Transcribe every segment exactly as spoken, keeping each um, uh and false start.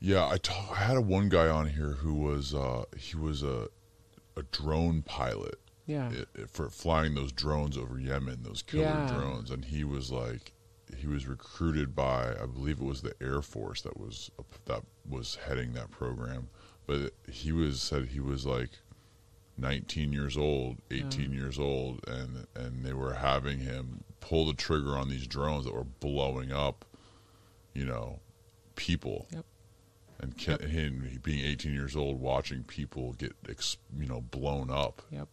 Yeah, I, t I had a one guy on here who was uh, he was a a drone pilot. Yeah, it, it, for flying those drones over Yemen, those killer yeah. drones, and he was like, he was recruited by, I believe it was the Air Force that was that was heading that program, but he was said he was like nineteen years old, eighteen yeah. years old, and and they were having him pull the trigger on these drones that were blowing up, you know, people. Yep. And Ken, yep. him being eighteen years old, watching people get, ex, you know, blown up yep.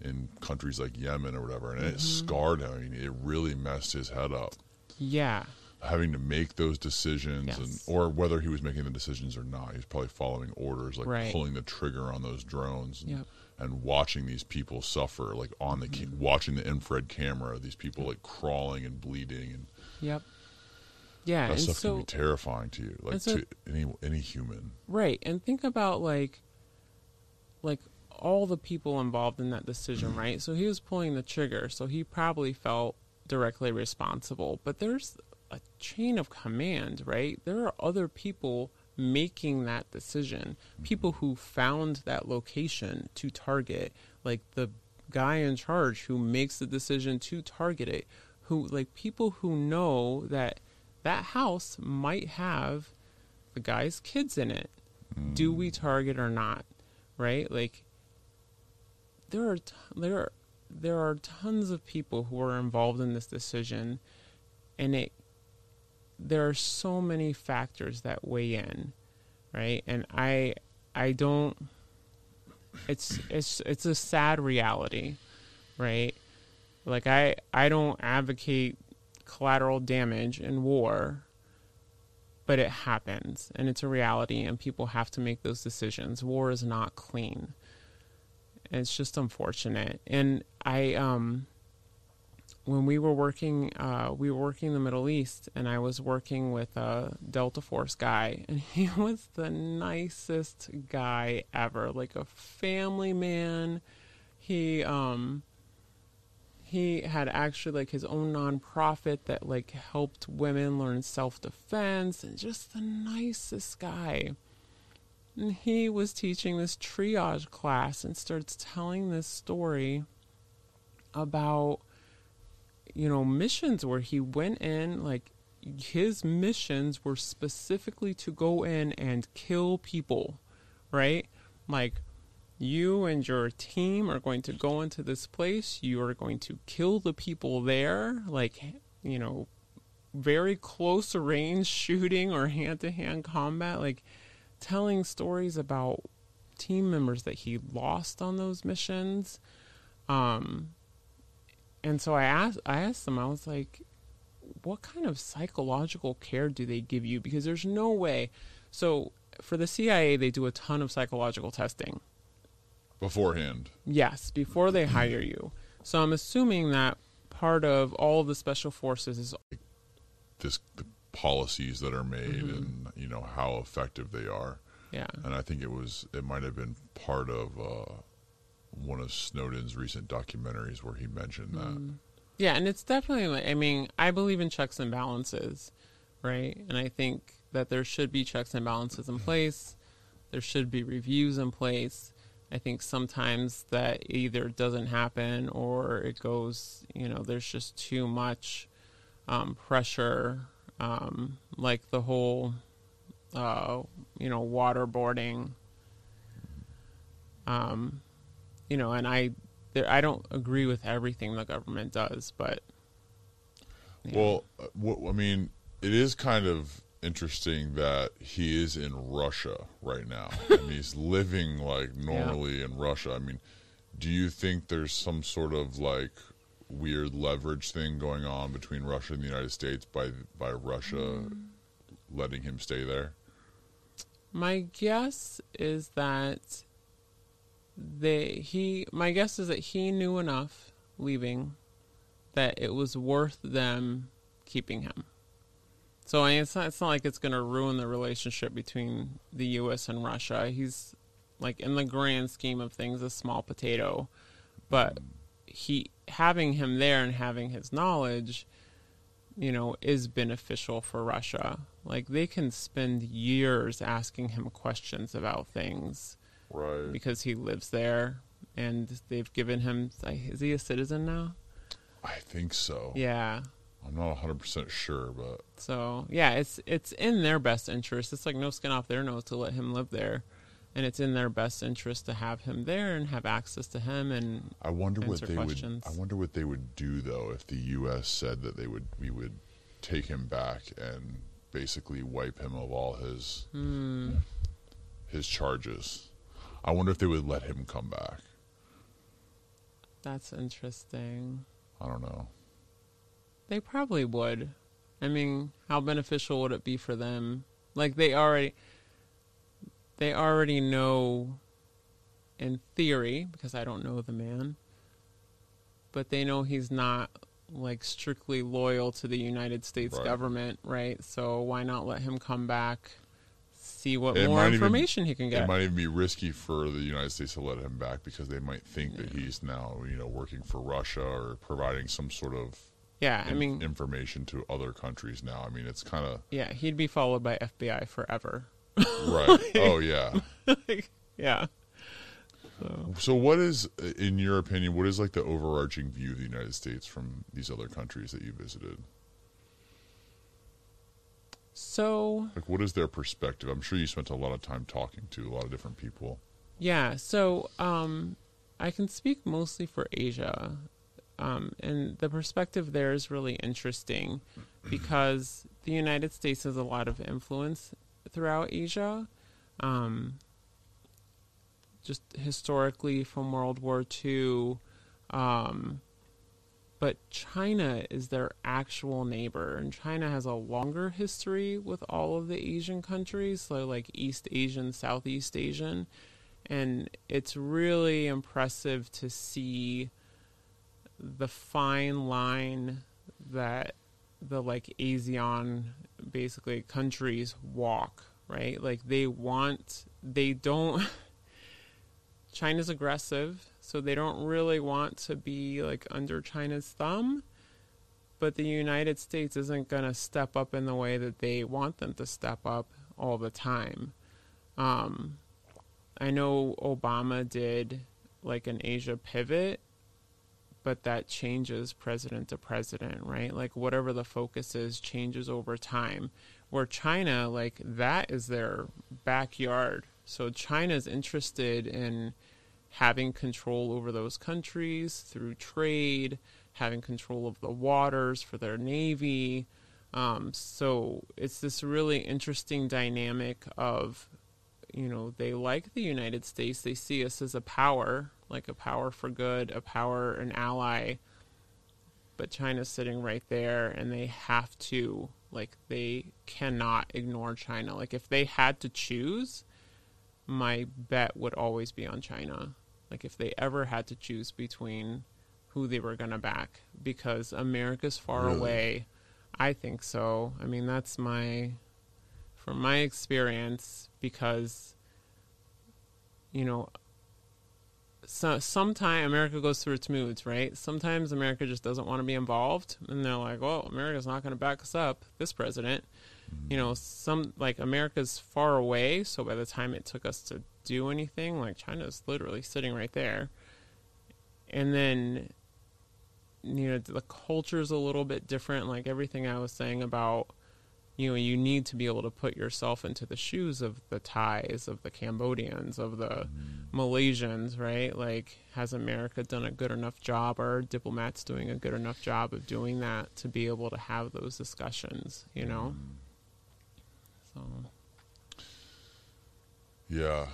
in countries like Yemen or whatever, and mm-hmm. it scarred him. I mean, it really messed his head up. Yeah, having to make those decisions, yes. and or whether he was making the decisions or not, he's probably following orders, like right. pulling the trigger on those drones, and, yep. and watching these people suffer, like on the mm-hmm. watching the infrared camera, these people like crawling and bleeding, and yep. Yeah, that stuff so, can be terrifying to you, like so, to any any human, right? And think about like, like all the people involved in that decision, mm-hmm. right? So he was pulling the trigger, so he probably felt directly responsible. But there's a chain of command, right? There are other people making that decision, mm-hmm. people who found that location to target, like the guy in charge who makes the decision to target it, who like people who know that. That house might have the guy's kids in it. Mm. Do we target or not? Right? Like there are t there are, there are tons of people who are involved in this decision, and it there are so many factors that weigh in, right? And I I don't it's it's it's a sad reality, right? Like I I don't advocate collateral damage in war, but it happens and it's a reality, and people have to make those decisions. War is not clean, and it's just unfortunate. And I um when we were working uh we were working in the Middle East, and I was working with a Delta Force guy, and he was the nicest guy ever, like a family man. He um He had actually like his own nonprofit that like helped women learn self-defense, and just the nicest guy. And he was teaching this triage class and starts telling this story about, you know, missions where he went in, like his missions were specifically to go in and kill people, right? Like, you and your team are going to go into this place. You are going to kill the people there, like, you know, very close range shooting or hand-to-hand combat, like telling stories about team members that he lost on those missions. Um, and so I asked, I asked him, I was like, what kind of psychological care do they give you? Because there's no way. So for the C I A, they do a ton of psychological testing. Beforehand. Yes, before they hire you. So I'm assuming that part of all of the special forces is this, the policies that are made, mm-hmm. and, you know, how effective they are. Yeah. And I think it was, it might have been part of uh, one of Snowden's recent documentaries where he mentioned that. Mm-hmm. Yeah, and it's definitely, I mean, I believe in checks and balances, right? And I think that there should be checks and balances in place. There should be reviews in place. I think sometimes that either doesn't happen, or it goes, you know, there's just too much um, pressure, um, like the whole, uh, you know, waterboarding, um, you know, and I, there, I don't agree with everything the government does, but. Well, w I mean, it is kind of interesting that he is in Russia right now, and he's living like normally yeah. in Russia. I mean, do you think there's some sort of like weird leverage thing going on between Russia and the United States by by Russia mm. letting him stay there? My guess is that they he my guess is that he knew enough leaving that it was worth them keeping him. So I mean, it's not, it's not like it's going to ruin the relationship between the U S and Russia. He's, like, in the grand scheme of things, a small potato. But he having him there and having his knowledge, you know, is beneficial for Russia. Like, they can spend years asking him questions about things. Right. Because he lives there, and they've given him... Is he a citizen now? I think so. Yeah. I'm not one hundred percent sure, but... So, yeah, it's it's in their best interest. It's like no skin off their nose to let him live there. And it's in their best interest to have him there and have access to him and I wonder answer what they questions. Would, I wonder what they would do, though, if the U S said that they would we would take him back and basically wipe him of all his mm. his charges. I wonder if they would let him come back. That's interesting. I don't know. They probably would. I mean, how beneficial would it be for them? Like, they already... They already know, in theory, because I don't know the man, but they know he's not, like, strictly loyal to the United States right. government, right? So why not let him come back, see what it more information even, he can get? It might even be risky for the United States to let him back because they might think yeah. that he's now, you know, working for Russia or providing some sort of yeah, in- I mean, information to other countries now. I mean, it's kind of... Yeah, he'd be followed by F B I forever. Right. Like, oh, yeah. Like, yeah. So. so what is, in your opinion, what is like the overarching view of the United States from these other countries that you visited? So... Like, what is their perspective? I'm sure you spent a lot of time talking to a lot of different people. Yeah. So um, I can speak mostly for Asia. Um, and the perspective there is really interesting because the United States has a lot of influence throughout Asia, um, just historically from World War Two, um, but China is their actual neighbor, and China has a longer history with all of the Asian countries, so like East Asian, Southeast Asian, and it's really impressive to see the fine line that the like ASEAN basically countries walk, right? Like they want, they don't, China's aggressive, so they don't really want to be like under China's thumb, but the United States isn't going to step up in the way that they want them to step up all the time. Um, I know Obama did like an Asia pivot, but that changes president to president, right? Like whatever the focus is changes over time. Where China, like that is their backyard. So China's interested in having control over those countries through trade, having control of the waters for their navy. Um, so it's this really interesting dynamic of, you know, they like the United States. They see us as a power, like a power for good, a power, an ally. But China's sitting right there, and they have to, like, they cannot ignore China. Like, if they had to choose, my bet would always be on China. Like, if they ever had to choose between who they were going to back, because America's far really? away. I think so. I mean, that's my, from my experience, because, you know, So, sometimes America goes through its moods, right? Sometimes America just doesn't want to be involved. And they're like, well, America's not going to back us up, this president. Mm-hmm. You know, some like America's far away. So by the time it took us to do anything, like China's literally sitting right there. And then, you know, the culture's a little bit different. Like everything I was saying about, you know, you need to be able to put yourself into the shoes of the Thais, of the Cambodians, of the mm. Malaysians, right? Like, has America done a good enough job, or are diplomats doing a good enough job of doing that to be able to have those discussions, you know? Mm. So. Yeah.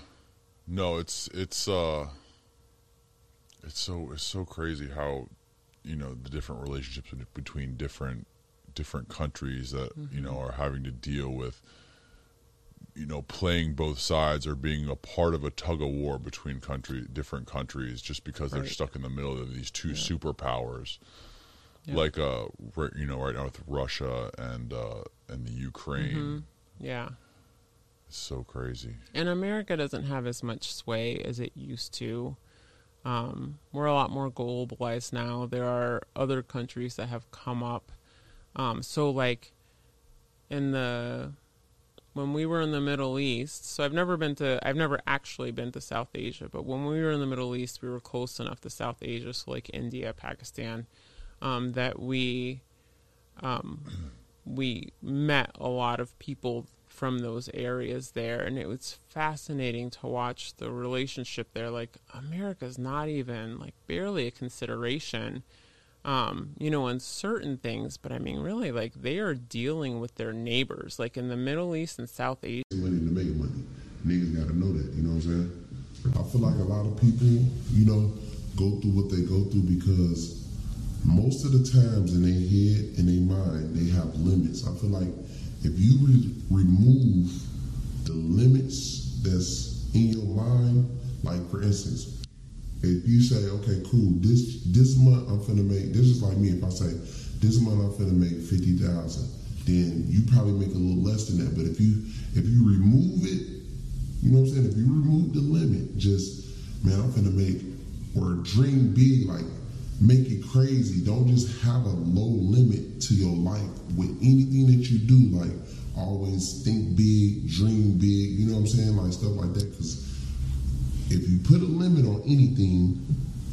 No, it's, it's, uh, it's so, it's so crazy how, you know, the different relationships between different, different countries that mm-hmm. you know are having to deal with, you know, playing both sides or being a part of a tug of war between country different countries just because right. they're stuck in the middle of these two yeah. superpowers yeah. like uh you know right now with Russia and uh and the Ukraine. Mm-hmm. Yeah. It's so crazy. And America doesn't have as much sway as it used to. Um we're a lot more globalized now. There are other countries that have come up. Um, so, like, in the, when we were in the Middle East, so I've never been to, I've never actually been to South Asia, but when we were in the Middle East, we were close enough to South Asia, so like India, Pakistan, um, that we, um, we met a lot of people from those areas there, and it was fascinating to watch the relationship there. Like, America's not even, like, barely a consideration, um, you know, on certain things, but I mean, really, like, they are dealing with their neighbors, like, in the Middle East and South Asia. Money to make money. Niggas gotta know that, you know what I'm saying? I feel like a lot of people, you know, go through what they go through because most of the times in their head, in their mind, they have limits. I feel like if you re- remove the limits that's in your mind, like for instance, if you say, okay, cool, this this month I'm finna make, this is like me, if I say, this month I'm finna make fifty thousand, then you probably make a little less than that. But if you if you remove it, you know what I'm saying? If you remove the limit, just, man, I'm finna make, or dream big, like make it crazy. Don't just have a low limit to your life with anything that you do. Like, always think big, dream big, you know what I'm saying? Like, stuff like that. Because if you put a limit on anything,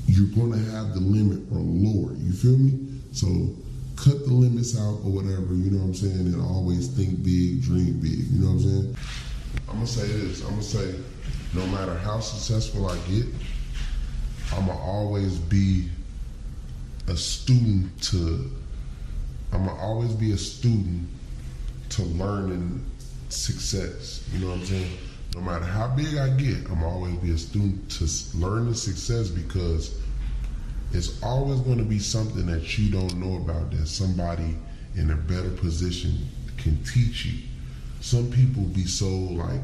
you're going to have the limit or lower. You feel me? So cut the limits out or whatever, you know what I'm saying? And always think big, dream big, you know what I'm saying? I'm going to say this. I'm going to say, no matter how successful I get, I'm going to always be a student to, I'm gonna always be a student to learning success. You know what I'm saying? No matter how big I get, I'm always be a student to learning success, because it's always gonna be something that you don't know about that somebody in a better position can teach you. Some people be so like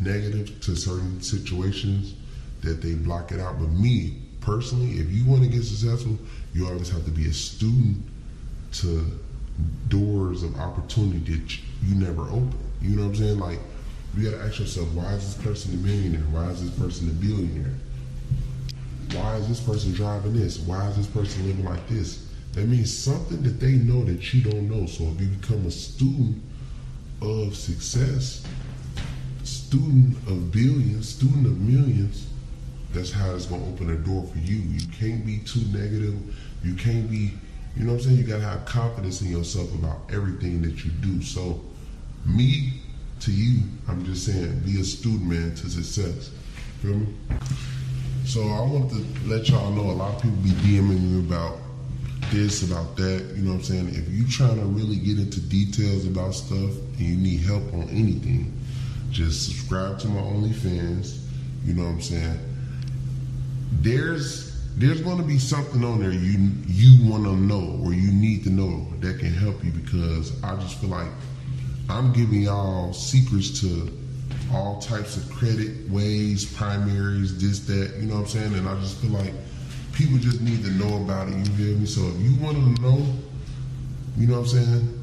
negative to certain situations that they block it out, but me, personally, if you want to get successful, you always have to be a student to doors of opportunity that you never open. You know what I'm saying? Like, you got to ask yourself, why is this person a millionaire? Why is this person a billionaire? Why is this person driving this? Why is this person living like this? That means something that they know that you don't know. So if you become a student of success, student of billions, student of millions, that's how it's going to open a door for you. You can't be too negative. You can't be, you know what I'm saying? You got to have confidence in yourself about everything that you do. So me to you, I'm just saying, be a student, man, to success. Feel me? So I want to let y'all know, a lot of people be DMing me about this, about that. You know what I'm saying? If you trying to really get into details about stuff and you need help on anything, just subscribe to my OnlyFans. You know what I'm saying? There's there's going to be something on there you you want to know or you need to know that can help you, because I just feel like I'm giving y'all secrets to all types of credit, ways, primaries, this, that, you know what I'm saying? And I just feel like people just need to know about it, you feel me? So if you want to know, you know what I'm saying,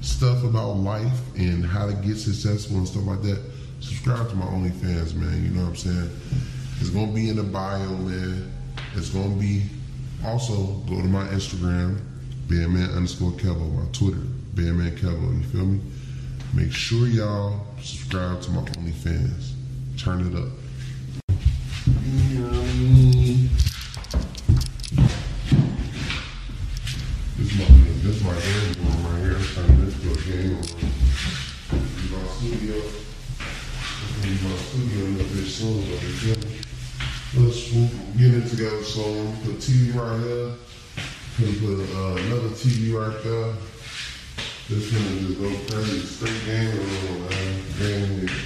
stuff about life and how to get successful and stuff like that, subscribe to my OnlyFans, man, you know what I'm saying? It's going to be in the bio, man. It's going to be, also, go to my Instagram, BandMan underscore Kevo, my Twitter, BandMan Kevo, you feel me? Make sure y'all subscribe to my OnlyFans. Turn it up. This is my, this is my game room right here. I'm turning this to a game room. This is my studio. This is my studio in the bitch soon, but you feel me? Let's get it together, so we put T V right here. We put uh, another T V right there. This gonna just go crazy, straight game room, man. Game here.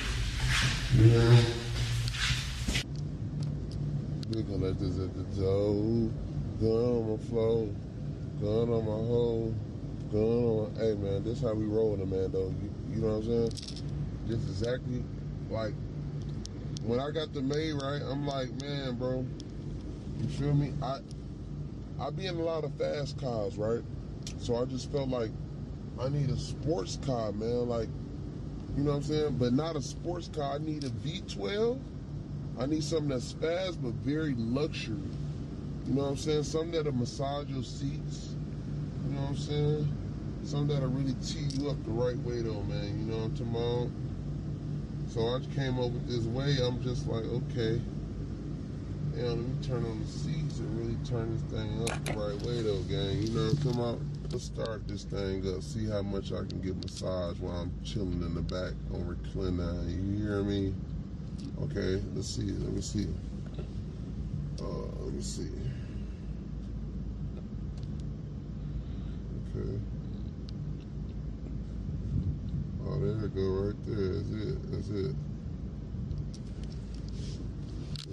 You know? We're gonna let this at the door. Gun on my floor. Gun on my hole. Gun on my, hey man, this how we rolling, man, though. You, you know what I'm saying? Just exactly like, when I got the maid, right, I'm like, man, bro, you feel me? I I be in a lot of fast cars, right? So I just felt like I need a sports car, man. Like, you know what I'm saying? But not a sports car. I need a V twelve. I need something that's fast but very luxury. You know what I'm saying? Something that'll massage your seats. You know what I'm saying? Something that'll really tee you up the right way though, man. You know what I'm talking about? So I came up with this way. I'm just like, okay, you know, let me turn on the seats and really turn this thing up the right way though, gang. You know what I'm talking about? Let's start this thing up. See how much I can get massage while I'm chilling in the back on recliner. You hear me? Okay, let's see. Let me see. Uh, let me see. Okay. Oh, there it go right there. That's it. That's it.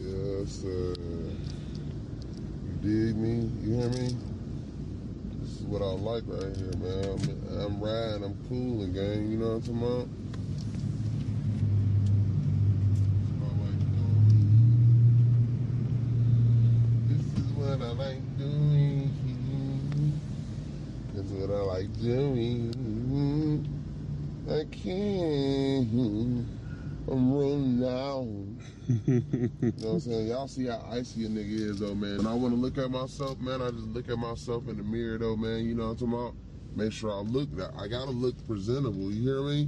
Yes, sir. You dig me? You hear me? This is what I like right here, man. I'm, I'm riding. I'm cooling, gang. You know what I'm talking about? I like doing. That's what I like doing. I can't. I'm rolling down. You know what I'm saying? Y'all see how icy a nigga is, though, man. And I want to look at myself, man. I just look at myself in the mirror, though, man. You know what I'm talking about? Make sure I look. I got to look presentable. You hear me?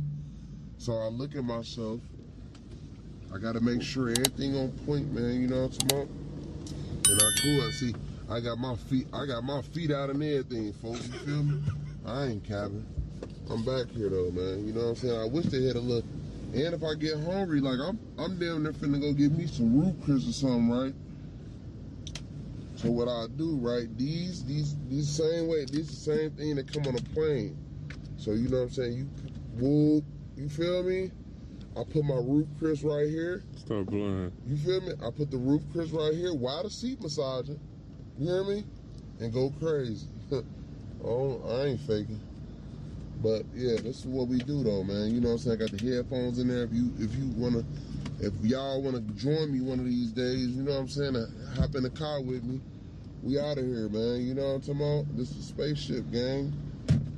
So I look at myself. I got to make sure everything on point, man. You know what I'm talking about? And I cool, I see, I got my feet, I got my feet out and everything, folks, you feel me? I ain't capping. I'm back here though, man, you know what I'm saying? I wish they had a look. And if I get hungry, like, I'm I'm damn near finna go get me some root crisps or something, right? So what I do, right, these, these, these same way, these the same thing that come on a plane. So you know what I'm saying, you, whoop, you feel me? I put my root crisp right here. Start blowing. You feel me? I put the root crisp right here while the seat massaging. You hear me? And go crazy. Oh, I ain't faking. But yeah, this is what we do though, man. You know what I'm saying? I got the headphones in there. If you if you wanna, if y'all wanna join me one of these days, you know what I'm saying? Hop in the car with me. We out of here, man. You know what I'm talking about? This is Spaceship Gang.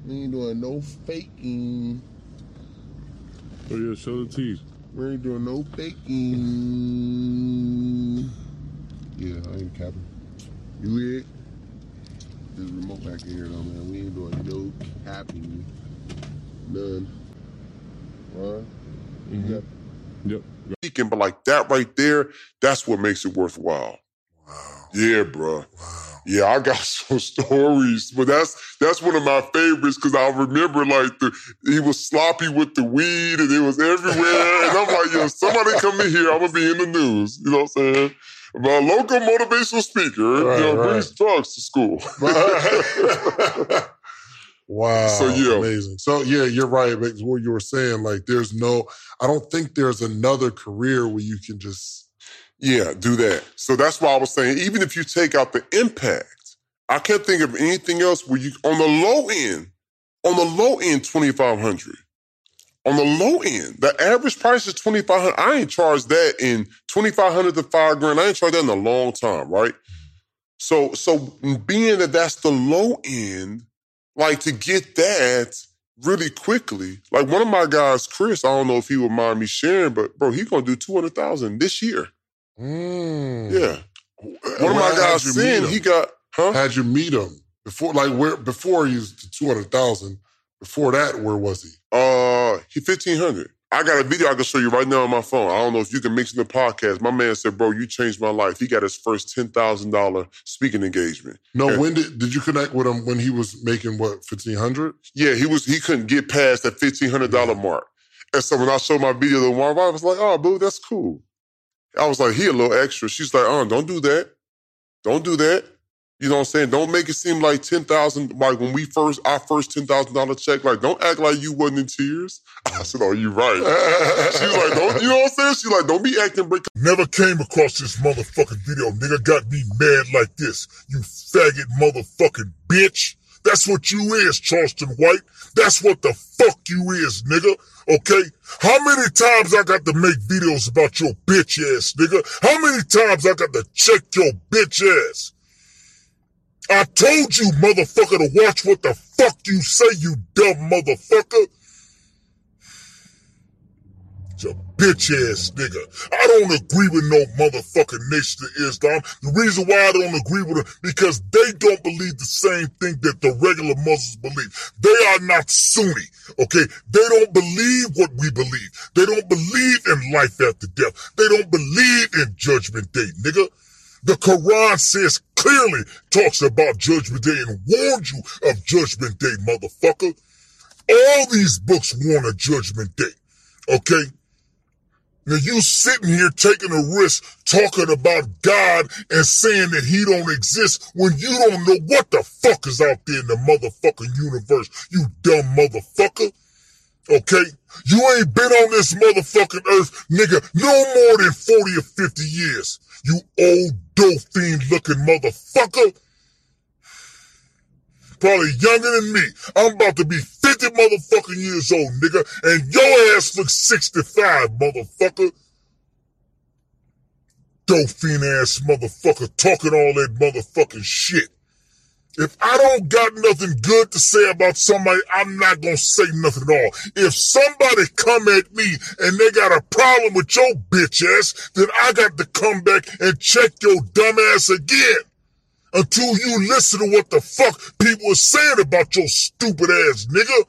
We ain't doing no faking. Oh yeah, show the teeth. We ain't doing no faking. Yeah, I ain't capping. You weird? There's a remote back in here though, man. We ain't doing no capping. None. Right? Mm-hmm. Yep. Yep. Speaking, but like that right there, that's what makes it worthwhile. Wow. Yeah, bro. Wow. Yeah, I got some stories, but that's that's one of my favorites because I remember like the he was sloppy with the weed and it was everywhere, and I'm like, yo, somebody come in here, I'm gonna be in the news. You know what I'm saying? My local motivational speaker, right, you know, right. brings drugs to school. Right. Wow, so, yeah. Amazing. So yeah, you're right. But what you were saying, like, there's no, I don't think there's another career where you can just. Yeah, do that. So that's why I was saying, even if you take out the impact, I can't think of anything else where you, on the low end, on the low end, twenty-five hundred dollars. On the low end, the average price is twenty-five hundred dollars. I ain't charged that in twenty-five hundred dollars to five grand. I ain't charged that in a long time, right? So, so being that that's the low end, like to get that really quickly, like one of my guys, Chris, I don't know if he would mind me sharing, but bro, he gonna do two hundred thousand dollars this year. Mm. Yeah. One of my guys saying he got, huh? How'd you meet him? Before, like, where, before he was two hundred thousand, before that, where was he? Uh, he fifteen hundred. I got a video I can show you right now on my phone. I don't know if you can mix in the podcast. My man said, bro, you changed my life. He got his first ten thousand dollars speaking engagement. No, and when did, did you connect with him when he was making what, fifteen hundred? Yeah, he was, he couldn't get past that fifteen hundred dollars mm. mark. And so when I showed my video to my wife, I was like, oh, boo, that's cool. I was like, he a little extra. She's like, uh, don't do that. Don't do that. You know what I'm saying? Don't make it seem like ten thousand, like when we first, our first ten thousand dollars check, like, don't act like you wasn't in tears. I said, oh, you right. She's like, don't, you know what I'm saying? She's like, don't be acting, break. Never came across this motherfucking video. Nigga got me mad like this. You faggot motherfucking bitch. That's what you is, Charleston White. That's what the fuck you is, nigga. Okay? How many times I got to make videos about your bitch ass, nigga? How many times I got to check your bitch ass? I told you, motherfucker, to watch what the fuck you say, you dumb motherfucker. your bitch ass nigga. I don't agree with no motherfucking Nation of Islam. The reason why I don't agree with them, because they don't believe the same thing that the regular Muslims believe. They are not Sunni, okay? They don't believe what we believe. They don't believe in life after death. They don't believe in Judgment Day, nigga. The Quran says clearly, talks about Judgment Day and warns you of Judgment Day, motherfucker. All these books warn of Judgment Day, okay? Now you sitting here taking a risk talking about God and saying that he don't exist when you don't know what the fuck is out there in the motherfucking universe, you dumb motherfucker. Okay? You ain't been on this motherfucking earth, nigga, no more than forty or fifty years. You old dope fiend looking motherfucker. Probably younger than me. I'm about to be fifty motherfucking years old, nigga, and your ass looks sixty-five, motherfucker. Dope fiend ass motherfucker talking all that motherfucking shit. If I don't got nothing good to say about somebody, I'm not going to say nothing at all. If somebody come at me and they got a problem with your bitch ass, then I got to come back and check your dumb ass again until you listen to what the fuck people are saying about your stupid ass, nigga.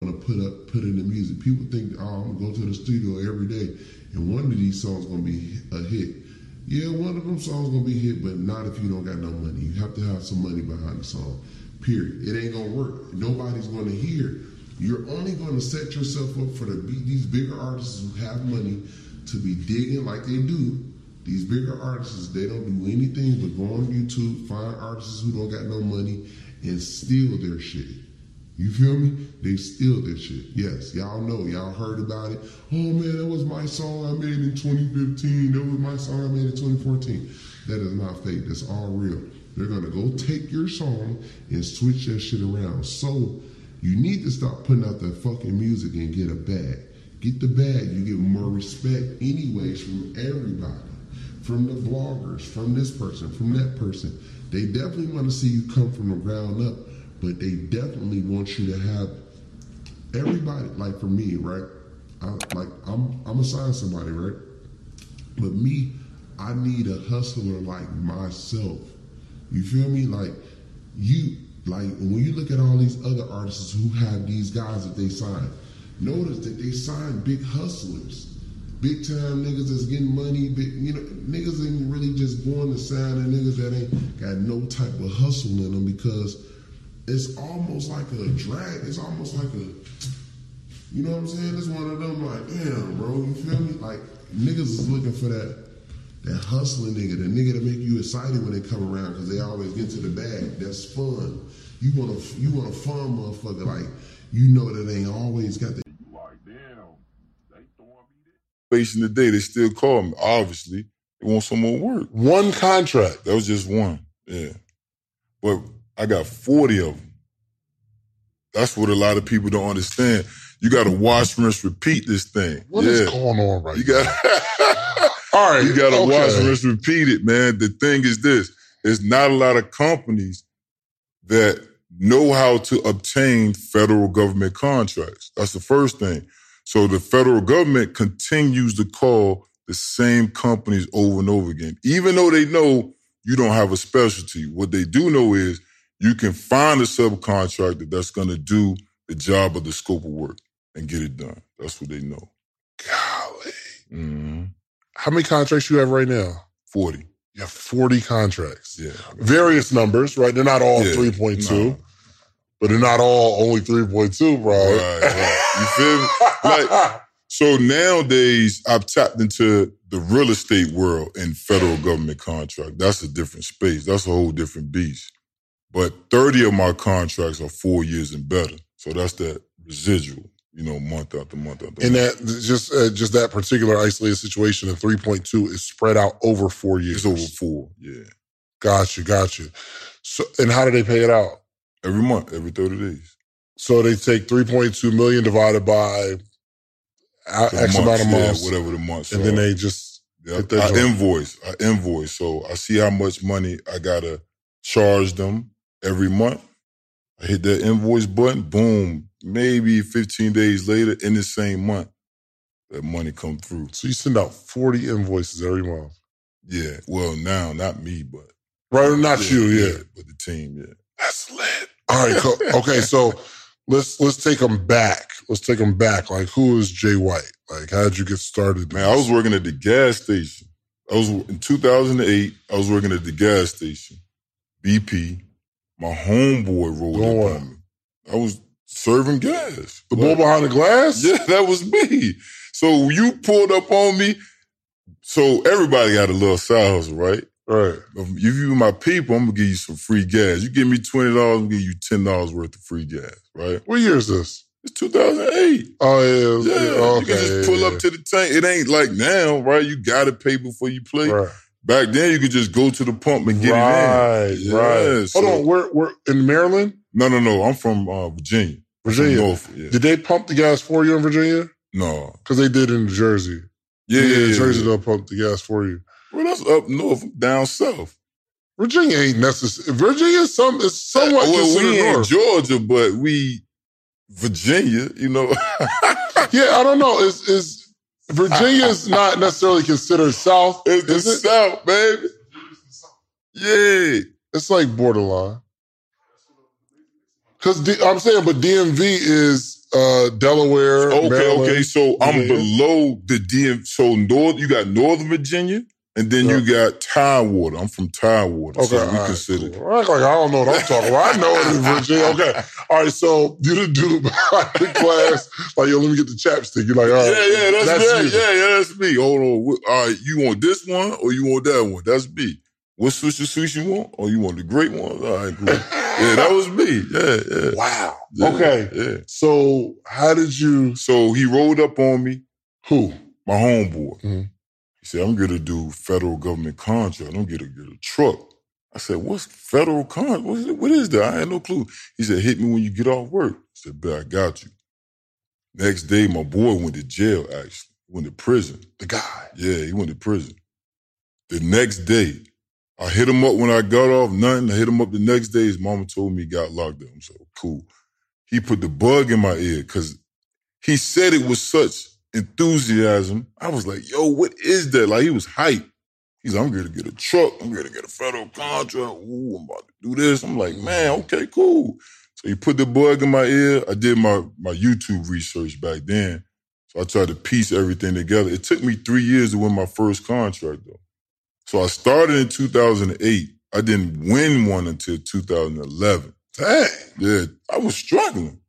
I'm going to put up, put in the music. People think, oh, I'm going to go to the studio every day and one of these songs going to be a hit. Yeah, one of them songs gonna be hit, but not if you don't got no money. You have to have some money behind the song, period. It ain't gonna work. Nobody's gonna hear. You're only gonna set yourself up for the these bigger artists who have money to be digging like they do. These bigger artists, they don't do anything but go on YouTube, find artists who don't got no money, and steal their shit. You feel me? They steal this shit. Yes, y'all know. Y'all heard about it. Oh, man, that was my song I made in twenty fifteen. That was my song I made in twenty fourteen. That is not fake. That's all real. They're going to go take your song and switch that shit around. So you need to stop putting out that fucking music and get a bag. Get the bag. You get more respect anyways from everybody, from the bloggers, from this person, from that person. They definitely want to see you come from the ground up. But they definitely want you to have everybody, like for me, right? I, like I'm, I'm assigned somebody, right? But me, I need a hustler like myself. You feel me? Like you, like when you look at all these other artists who have these guys that they sign, notice that they sign big hustlers, big time niggas that's getting money. Big, you know, niggas ain't really just going to sign the niggas that ain't got no type of hustle in them because. It's almost like a drag. It's almost like a, you know what I'm saying? It's one of them like, damn, bro, you feel me? Like, niggas is looking for that that hustling nigga, the nigga that make you excited when they come around because they always get to the bag. That's fun. You want a, you want a fun motherfucker. Like, you know that they ain't always got the... You like, damn, they throwing me there. Facing the day, they still call me, obviously. They want some more work. One contract. That was just one. Yeah. But... I got forty of them. That's what a lot of people don't understand. You got to wash, rinse, repeat this thing. What yeah. is going on right you now? Gotta, All right. You got to okay. wash, rinse, repeat it, man. The thing is this. There's not a lot of companies that know how to obtain federal government contracts. That's the first thing. So the federal government continues to call the same companies over and over again, even though they know you don't have a specialty. What they do know is you can find a subcontractor that's going to do the job of the scope of work and get it done. That's what they know. Golly. Mm-hmm. How many contracts you have right now? forty. You have forty contracts. Yeah. Various numbers, right? They're not all yeah, three point two, nah. but they're not all only three point two, bro. Right, right. You feel me? Like, so nowadays, I've tapped into the real estate world and federal government contract. That's a different space. That's a whole different beast. But thirty of my contracts are four years and better. So that's that residual, you know, month after month after month. And that just uh, just that particular isolated situation of three point two is spread out over four years. It's over four, yeah. Gotcha, gotcha. So, and how do they pay it out? Every month, every thirty days. So they take three point two million dollars divided by so X months, amount of months. Yeah, whatever the months And are. Then they just... Yeah, get I, I invoice, I invoice. So I see how much money I got to charge them. Every month, I hit that invoice button, boom, maybe fifteen days later in the same month, that money come through. So you send out forty invoices every month. Yeah. Well, now, not me, but... Right, not yeah, you, yeah. yeah. But the team, yeah. That's lit. All right, cool. Okay, so let's let's take them back. Let's take them back. Like, who is Jay White? Like, how did you get started? Man, I was working at the gas station. I was in two thousand eight, I was working at the gas station, B P. My homeboy rolled Go up on me. I was serving gas. The boy behind the glass? Yeah, that was me. So you pulled up on me. So everybody got a little side hustle, right? Right. If you my people, I'm going to give you some free gas. You give me twenty dollars, I'm going to give you ten dollars worth of free gas, right? What year is this? It's two thousand eight. Oh, yeah. yeah. Okay. You can just pull yeah. up to the tank. It ain't like now, right? You got to pay before you play. Right. Back then, you could just go to the pump and get right. it in. Right, right. Yeah, so. Hold on. We're, we're in Maryland? No, no, no. I'm from uh, Virginia. Virginia. From Norfolk, yeah. Did they pump the gas for you in Virginia? No. Because they did in New Jersey. Yeah, yeah, yeah. In Jersey, yeah. they'll pump the gas for you. Well, that's up north, down south. Virginia ain't necessary. Virginia is some, somewhat well, considered we north. We in Georgia, but we, Virginia, you know. yeah, I don't know. Is is Virginia's not necessarily considered south. It's the it? south, baby. Yeah. It's like borderline. Because D- I'm saying, but D M V is... Uh, Delaware, Okay, Maryland, okay. So I'm Virginia. below the D M V. So north, you got Northern Virginia, and then yeah. you got Tidewater. I'm from Tidewater. Okay, so we right, consider. Cool. Like, I don't know what I'm talking about. I know it in Virginia. Okay. All right, so you the dude behind the glass. Like, yo, let me get the chapstick. You're like, all right. Yeah, yeah, that's, that's me. Yeah, yeah, that's me. Hold on. All right, you want this one or you want that one? That's me. What sushi sushi you want? Oh, you want the great one? All right, great. Yeah, that was me. Yeah, yeah. Wow. Yeah, okay. Yeah. So how did you... So he rolled up on me. Who? My homeboy. Mm-hmm. He said, I'm going to do federal government contract. I'm going to get a truck. I said, what's federal contract? What, what is that? I had no clue. He said, hit me when you get off work. I said, bet I got you. Next day, my boy went to jail, actually. He went to prison. The guy? Yeah, he went to prison. The next day... I hit him up when I got off, nothing. I hit him up the next day. His mama told me he got locked up. So cool. He put the bug in my ear because he said it with such enthusiasm. I was like, yo, what is that? Like, he was hyped. He's like, I'm going to get a truck. I'm going to get a federal contract. Ooh, I'm about to do this. I'm like, man, okay, cool. So he put the bug in my ear. I did my, my YouTube research back then. So I tried to piece everything together. It took me three years to win my first contract, though. So I started in two thousand eight. I didn't win one until two thousand eleven. Dang. Yeah, I was struggling.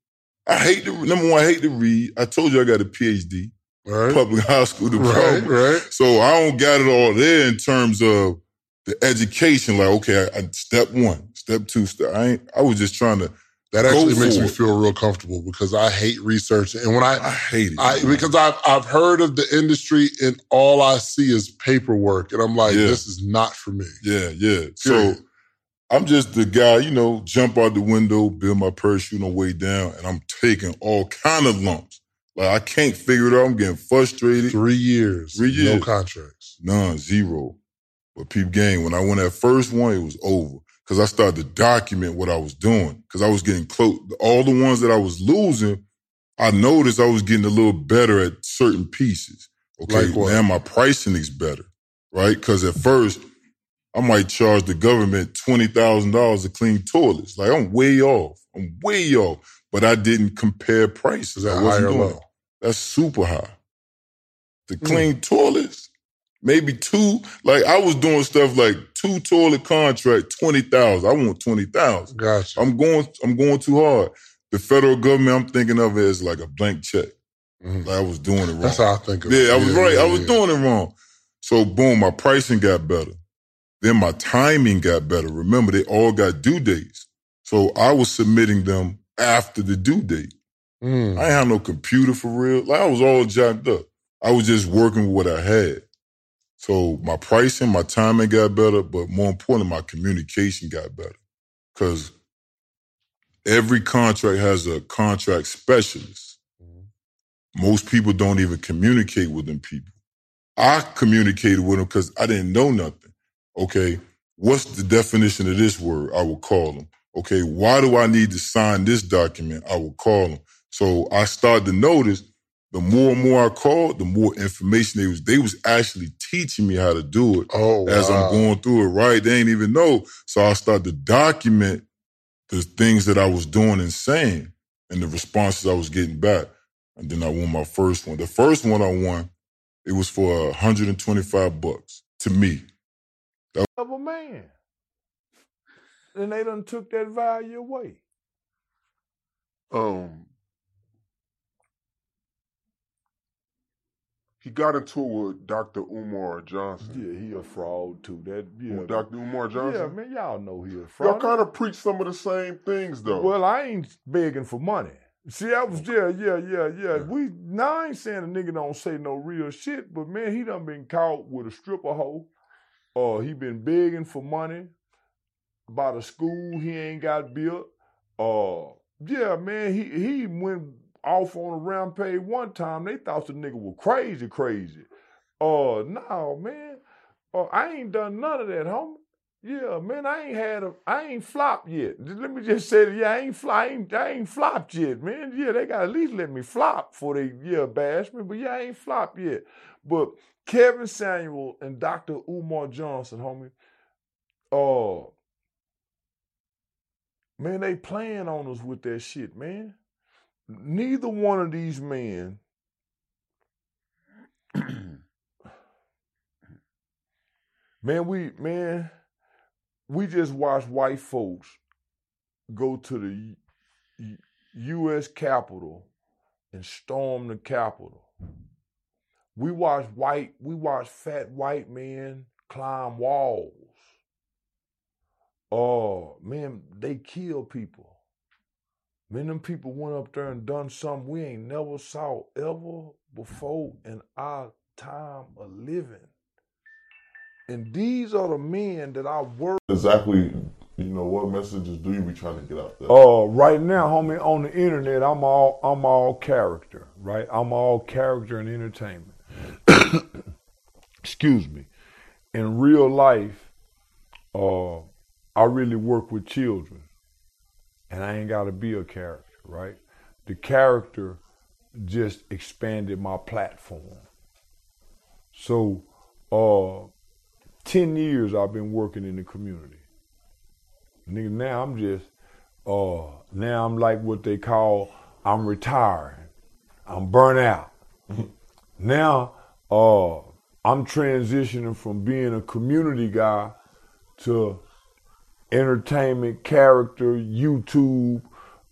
I hate to, number one, I hate to read. I told you I got a P H D, right. Public high school diploma. Right, right. So I don't got it all there in terms of the education. Like, okay, I, I, step one, step two, step, I ain't, I was just trying to That actually Go makes me it. feel real comfortable because I hate research. And when I, I hate it, I, because I've, I've heard of the industry and all I see is paperwork. And I'm like, yeah. this is not for me. Yeah, yeah. Period. So I'm just the guy, you know, jump out the window, build my parachute on the way down, and I'm taking all kind of lumps. Like, I can't figure it out. I'm getting frustrated. Three years. Three years. No contracts. None, zero. But peep game, when I won that first one, it was over. Because I started to document what I was doing. Because I was getting close. All the ones that I was losing, I noticed I was getting a little better at certain pieces. Okay, like now my pricing is better, right? Because at first, I might charge the government twenty thousand dollars to clean toilets. Like, I'm way off. I'm way off. But I didn't compare prices. I wasn't doing it. That's super high. To clean mm. toilets? Maybe two. Like, I was doing stuff like two toilet contract, twenty thousand. I want twenty thousand. Gotcha. I'm going, I'm going too hard. The federal government, I'm thinking of it as like a blank check. Mm-hmm. Like, I was doing it wrong. That's how I think of yeah, it. Yeah, I was yeah, right. Yeah, I was yeah. doing it wrong. So, boom, my pricing got better. Then my timing got better. Remember, they all got due dates. So, I was submitting them after the due date. Mm. I didn't have no computer for real. Like, I was all jacked up. I was just working with what I had. So my pricing, my timing got better, but more importantly, my communication got better. Because every contract has a contract specialist. Mm-hmm. Most people don't even communicate with them people. I communicated with them because I didn't know nothing. Okay, what's the definition of this word? I will call them. Okay, why do I need to sign this document? I will call them. So I started to notice the more and more I called, the more information they was they was actually teaching me how to do it oh, as wow. I'm going through it, right? They ain't even know. So I started to document the things that I was doing and saying and the responses I was getting back. And then I won my first one. The first one I won, it was for one hundred twenty-five bucks to me. That was a man. And they done took that value away. Um, he got into it with Doctor Umar Johnson. Yeah, he a fraud too. That yeah, with Doctor Umar Johnson. Yeah, man, y'all know he a fraud. Y'all kind of preach some of the same things though. Well, I ain't begging for money. See, I was yeah, yeah, yeah, yeah. yeah. We now I ain't saying a nigga don't say no real shit, but man, he done been caught with a stripper hoe. Uh, he been begging for money. About a school he ain't got built. Uh, yeah, man, he he went off on a rampage one time. They thought the nigga was crazy, crazy. Uh, no, man, uh, I ain't done none of that, homie. Yeah, man, I ain't had a, I ain't flopped yet. Let me just say, yeah, I ain't fly, I ain't, I ain't flopped yet, man. Yeah, they gotta at least let me flop before they yeah bash me, but yeah, I ain't flopped yet. But Kevin Samuel and Doctor Umar Johnson, homie. Uh. Man, they playing on us with that shit, man. Neither one of these men Man, we man, we just watched white folks go to the U- U.S. Capitol and storm the Capitol. We watched white, we watched fat white men climb walls. Oh, man, they kill people. Man, them people went up there and done something we ain't never saw ever before in our time of living. And these are the men that I work. Exactly, you know, what messages do you be trying to get out there? Oh, uh, right now, homie, on the internet, I'm all, I'm all character, right? I'm all character and entertainment. Excuse me. In real life, uh, I really work with children, and I ain't got to be a character, right? The character just expanded my platform. So, uh, ten years I've been working in the community. Nigga, now I'm just, uh, now I'm like what they call, I'm retiring. I'm burnt out. Now, uh, I'm transitioning from being a community guy to entertainment, character, YouTube,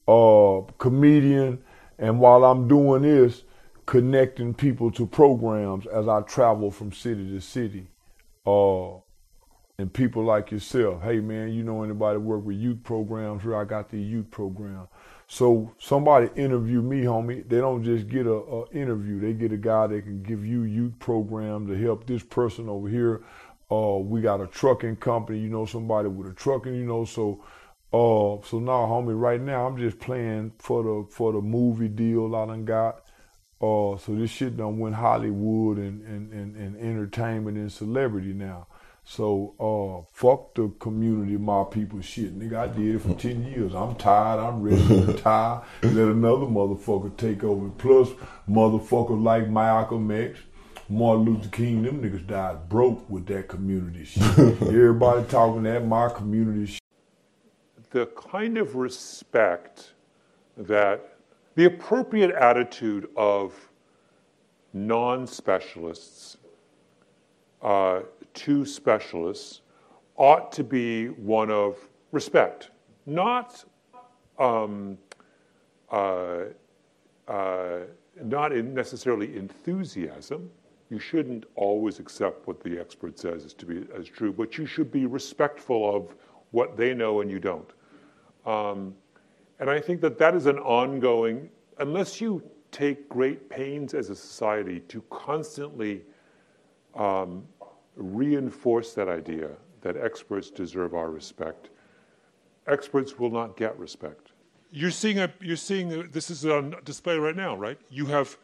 uh, comedian, and while I'm doing this, connecting people to programs as I travel from city to city. Uh, and people like yourself, hey man, you know anybody work with youth programs? Here, I got the youth program. So somebody interview me, homie. They don't just get a, a interview. They get a guy that can give you youth program to help this person over here. Uh, we got a trucking company, you know, somebody with a trucking, you know, so, uh, so now, nah, homie, right now, I'm just playing for the, for the movie deal I done got, uh, so this shit done went Hollywood and, and, and, and entertainment and celebrity now, so, uh, fuck the community, my people shit, nigga, I did it for ten years, I'm tired, I'm ready to retire, let another motherfucker take over, plus motherfucker like Malcolm X, Martin Luther King, them niggas died broke with that community shit. Everybody talking that my community shit. The kind of respect that the appropriate attitude of non-specialists uh, to specialists ought to be one of respect, not um, uh, uh, not in necessarily enthusiasm. You shouldn't always accept what the expert says is to be as true, but you should be respectful of what they know and you don't. Um, and I think that that is an ongoing, unless you take great pains as a society to constantly um, reinforce that idea that experts deserve our respect, experts will not get respect. You're seeing, a, you're seeing a, this is on display right now, right? You have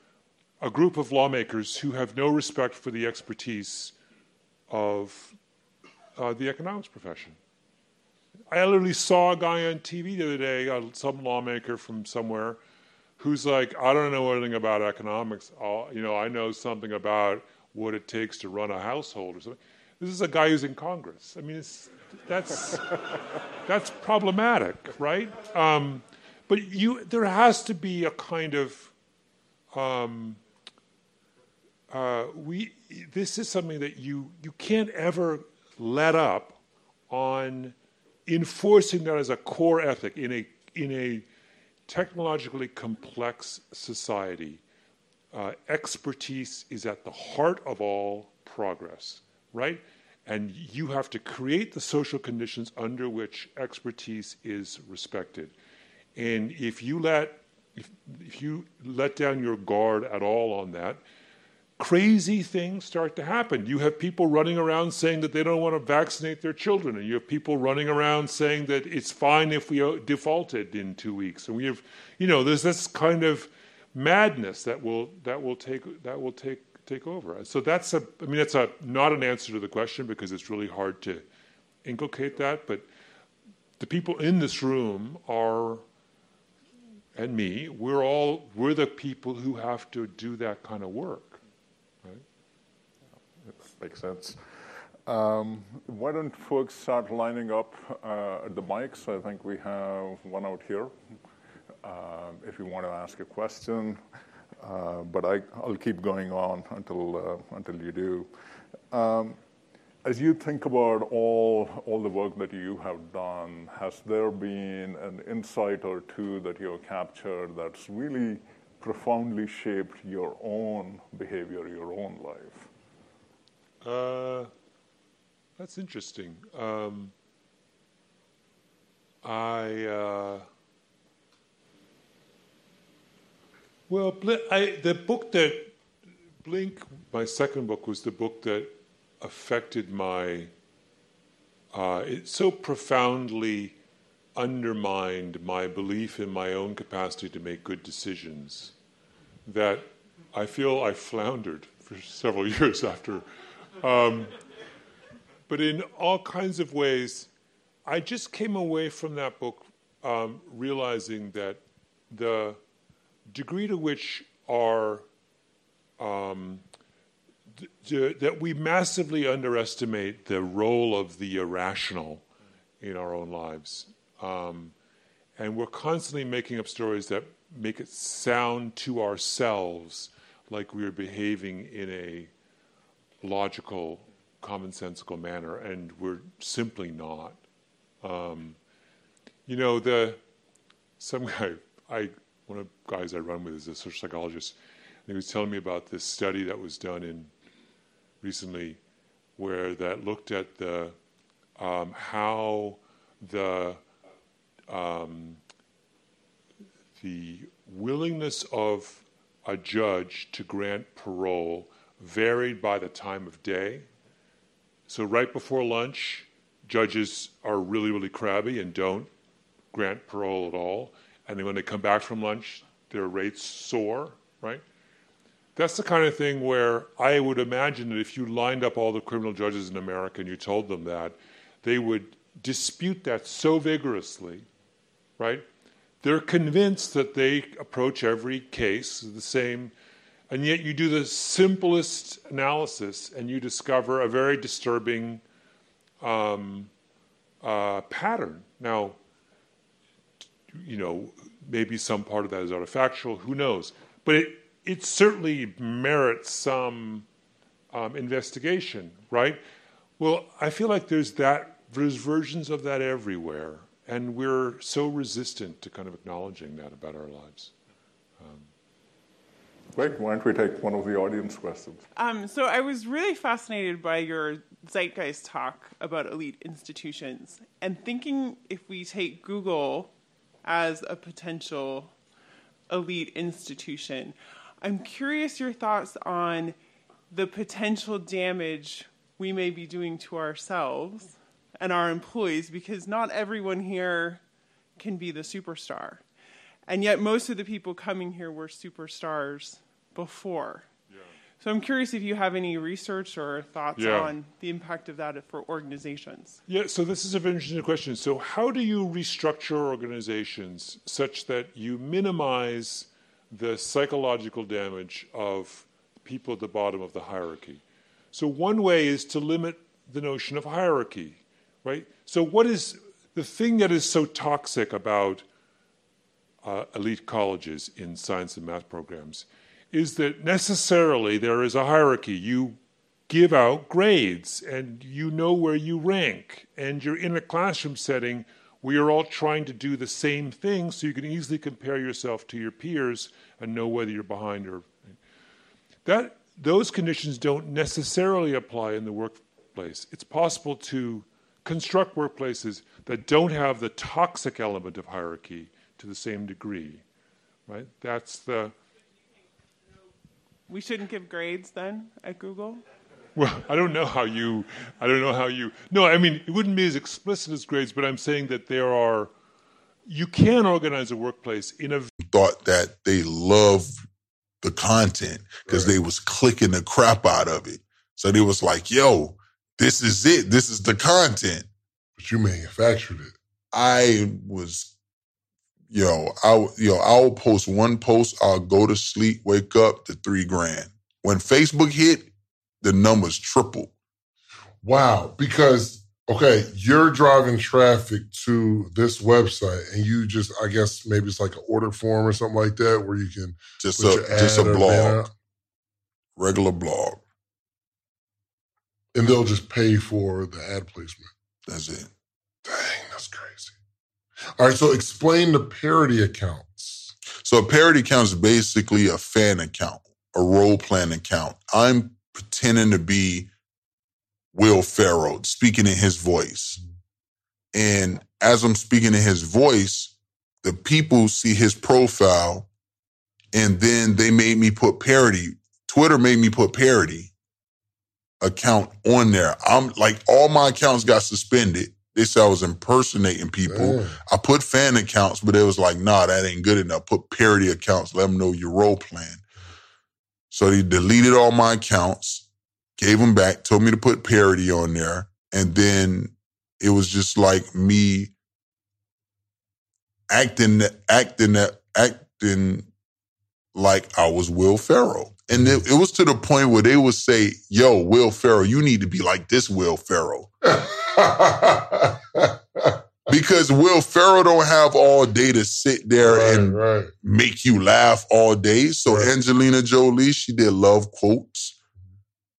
a group of lawmakers who have no respect for the expertise of uh, the economics profession. I literally saw a guy on T V the other day, uh, some lawmaker from somewhere, who's like, I don't know anything about economics. I'll, you know, I know something about what it takes to run a household or something. This is a guy who's in Congress. I mean, it's, that's that's problematic, right? Um, but you, there has to be a kind of um, uh, we. This is something that you you can't ever let up on enforcing that as a core ethic in a in a technologically complex society. Uh, expertise is at the heart of all progress, right? And you have to create the social conditions under which expertise is respected. And if you let if, if you let down your guard at all on that, crazy things start to happen. You have people running around saying that they don't want to vaccinate their children, and you have people running around saying that it's fine if we defaulted in two weeks. And we have, you know, there's this kind of madness that will that will take that will take. take over. So that's a, I mean, that's a, not an answer to the question because it's really hard to inculcate that, but the people in this room are, and me, we're all, we're the people who have to do that kind of work, right? That makes sense. Um, why don't folks start lining up uh, at the mics? I think we have one out here. Uh, if you want to ask a question. Uh, but I, I'll keep going on until uh, until you do. Um, as you think about all all the work that you have done, has there been an insight or two that you have captured that's really profoundly shaped your own behavior, your own life? Uh, that's interesting. Um, I. Uh... Well, I, the book that, Blink, my second book, was the book that affected my, uh, it so profoundly undermined my belief in my own capacity to make good decisions that I feel I floundered for several years after. Um, but in all kinds of ways, I just came away from that book um, realizing that the degree to which our um, d- d- that we massively underestimate the role of the irrational in our own lives, um, and we're constantly making up stories that make it sound to ourselves like we are behaving in a logical, commonsensical manner, and we're simply not. Um, you know, the some guy I. One of the guys I run with is a social psychologist, and he was telling me about this study that was done in recently, where that looked at the um, how the um, the willingness of a judge to grant parole varied by the time of day. So right before lunch, judges are really, really crabby and don't grant parole at all. And then when they come back from lunch, their rates soar, right? That's the kind of thing where I would imagine that if you lined up all the criminal judges in America and you told them that, they would dispute that so vigorously, right? They're convinced that they approach every case the same, and yet you do the simplest analysis and you discover a very disturbing um, uh, pattern. Now, you know, maybe some part of that is artifactual, who knows? But it, it certainly merits some um, investigation, right? Well, I feel like there's that, there's versions of that everywhere, and we're so resistant to kind of acknowledging that about our lives. Um, Great, why don't we take one of the audience questions? Um, so I was really fascinated by your Zeitgeist talk about elite institutions, and thinking if we take Google as a potential elite institution. I'm curious your thoughts on the potential damage we may be doing to ourselves and our employees, because not everyone here can be the superstar. And yet most of the people coming here were superstars before. Yeah. So I'm curious if you have any research or thoughts yeah. on the impact of that for organizations. Yeah, so this is a very interesting question. So how do you restructure organizations such that you minimize the psychological damage of people at the bottom of the hierarchy. So one way is to limit the notion of hierarchy, right? So what is the thing that is so toxic about uh, elite colleges in science and math programs is that necessarily there is a hierarchy. You give out grades, and you know where you rank, and you're in a classroom setting where you're all trying to do the same thing so you can easily compare yourself to your peers and know whether you're behind or... That, those conditions don't necessarily apply in the workplace. It's possible to construct workplaces that don't have the toxic element of hierarchy to the same degree, right? That's the... We shouldn't give grades then at Google? Well, I don't know how you, I don't know how you, no, I mean, it wouldn't be as explicit as grades, but I'm saying that there are, you can organize a workplace in a... Thought that they loved the content because right. They was clicking the crap out of it. So they was like, yo, this is it. This is the content. But you manufactured it. I was, you know, I, you know, I'll post one post, I'll go to sleep, wake up to three grand. When Facebook hit, the numbers tripled. Wow. Because, okay, you're driving traffic to this website and you just, I guess maybe it's like an order form or something like that where you can just put a, your ad just a or blog, banner. Regular blog. And they'll just pay for the ad placement. That's it. Dang, that's crazy. All right, so explain the parody accounts. So a parody account is basically a fan account, a role-playing account. I'm pretending to be Will Ferrell, speaking in his voice. And as I'm speaking in his voice, the people see his profile, and then they made me put parody. Twitter made me put parody account on there. I'm like, all my accounts got suspended. They said I was impersonating people. Damn. I put fan accounts, but it was like, nah, that ain't good enough. Put parody accounts. Let them know you're role playing. So they deleted all my accounts, gave them back, told me to put parody on there. And then it was just like me acting, acting, acting like I was Will Ferrell. And it, it was to the point where they would say, yo, Will Ferrell, you need to be like this Will Ferrell. Because Will Ferrell don't have all day to sit there right, and right. make you laugh all day. So right. Angelina Jolie, she did love quotes.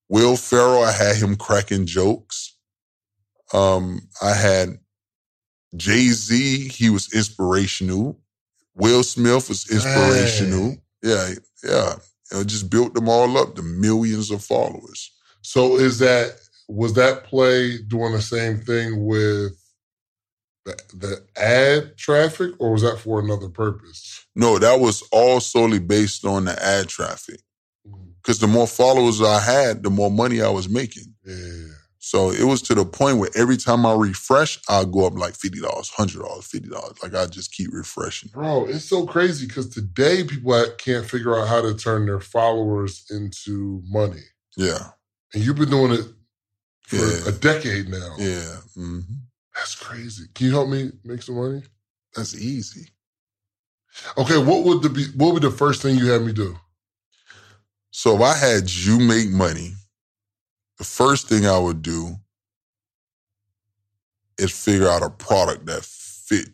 Will Ferrell, I had him cracking jokes. Um, I had Jay-Z, he was inspirational. Will Smith was inspirational. Hey. Yeah, yeah. I just built them all up to millions of followers. So is that, was that play doing the same thing with The, the ad traffic, or was that for another purpose? No, that was all solely based on the ad traffic. Because the more followers I had, the more money I was making. Yeah. So it was to the point where every time I refresh, I'll go up like fifty dollars, one hundred dollars, fifty dollars. Like, I just keep refreshing. Bro, it's so crazy because today people can't figure out how to turn their followers into money. Yeah. And you've been doing it for yeah. a decade now. Yeah. Mm-hmm. That's crazy. Can you help me make some money? That's easy. Okay, what would the be, what would the first thing you had me do? So if I had you make money, the first thing I would do is figure out a product that fit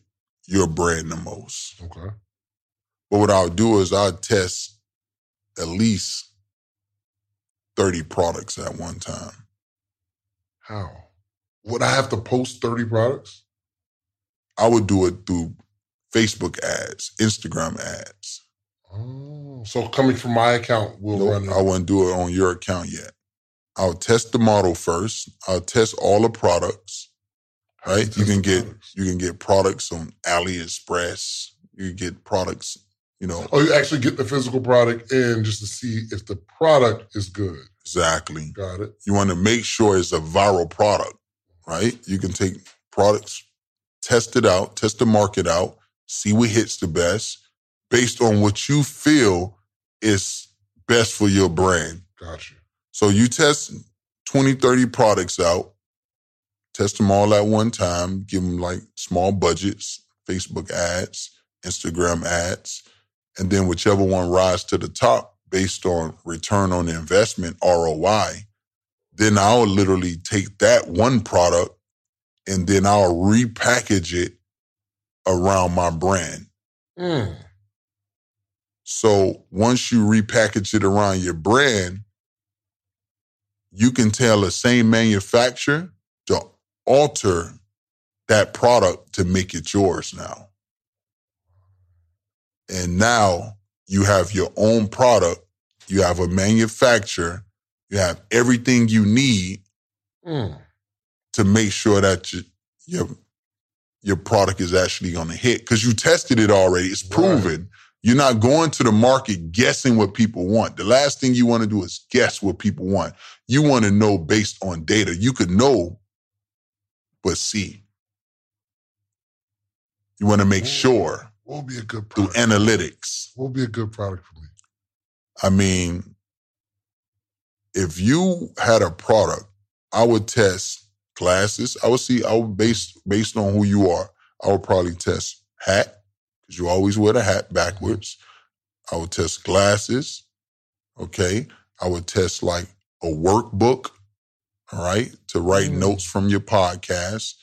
your brand the most. Okay. But what I would do is I'd test at least thirty products at one time. How? Would I have to post thirty products? I would do it through Facebook ads, Instagram ads. Oh, so coming from my account, we'll nope, run it. I wouldn't do it on your account yet. I'll test the model first. I'll test all the products. Right? You can get products. you can get products on AliExpress. You get products, you know. Oh, you actually get the physical product in just to see if the product is good. Exactly. Got it. You want to make sure it's a viral product. Right? You can take products, test it out, test the market out, see what hits the best based on what you feel is best for your brand. Gotcha. So you test twenty, thirty products out, test them all at one time, give them like small budgets, Facebook ads, Instagram ads. And then whichever one rises to the top based on return on investment, R O I, then I'll literally take that one product and then I'll repackage it around my brand. Mm. So once you repackage it around your brand, you can tell the same manufacturer to alter that product to make it yours now. And now you have your own product, you have a manufacturer, you have everything you need mm. to make sure that you, your, your product is actually going to hit. Because you tested it already. It's proven. Right. You're not going to the market guessing what people want. The last thing you want to do is guess what people want. You want to know based on data. You could know, but see. You want to make sure. What would be a good product? Through analytics. What would be a good product for me? I mean, if you had a product, I would test glasses. I would see, I would based, based on who you are, I would probably test hat, because you always wear the hat backwards. I would test glasses, okay? I would test like a workbook, all right, to write mm. notes from your podcast.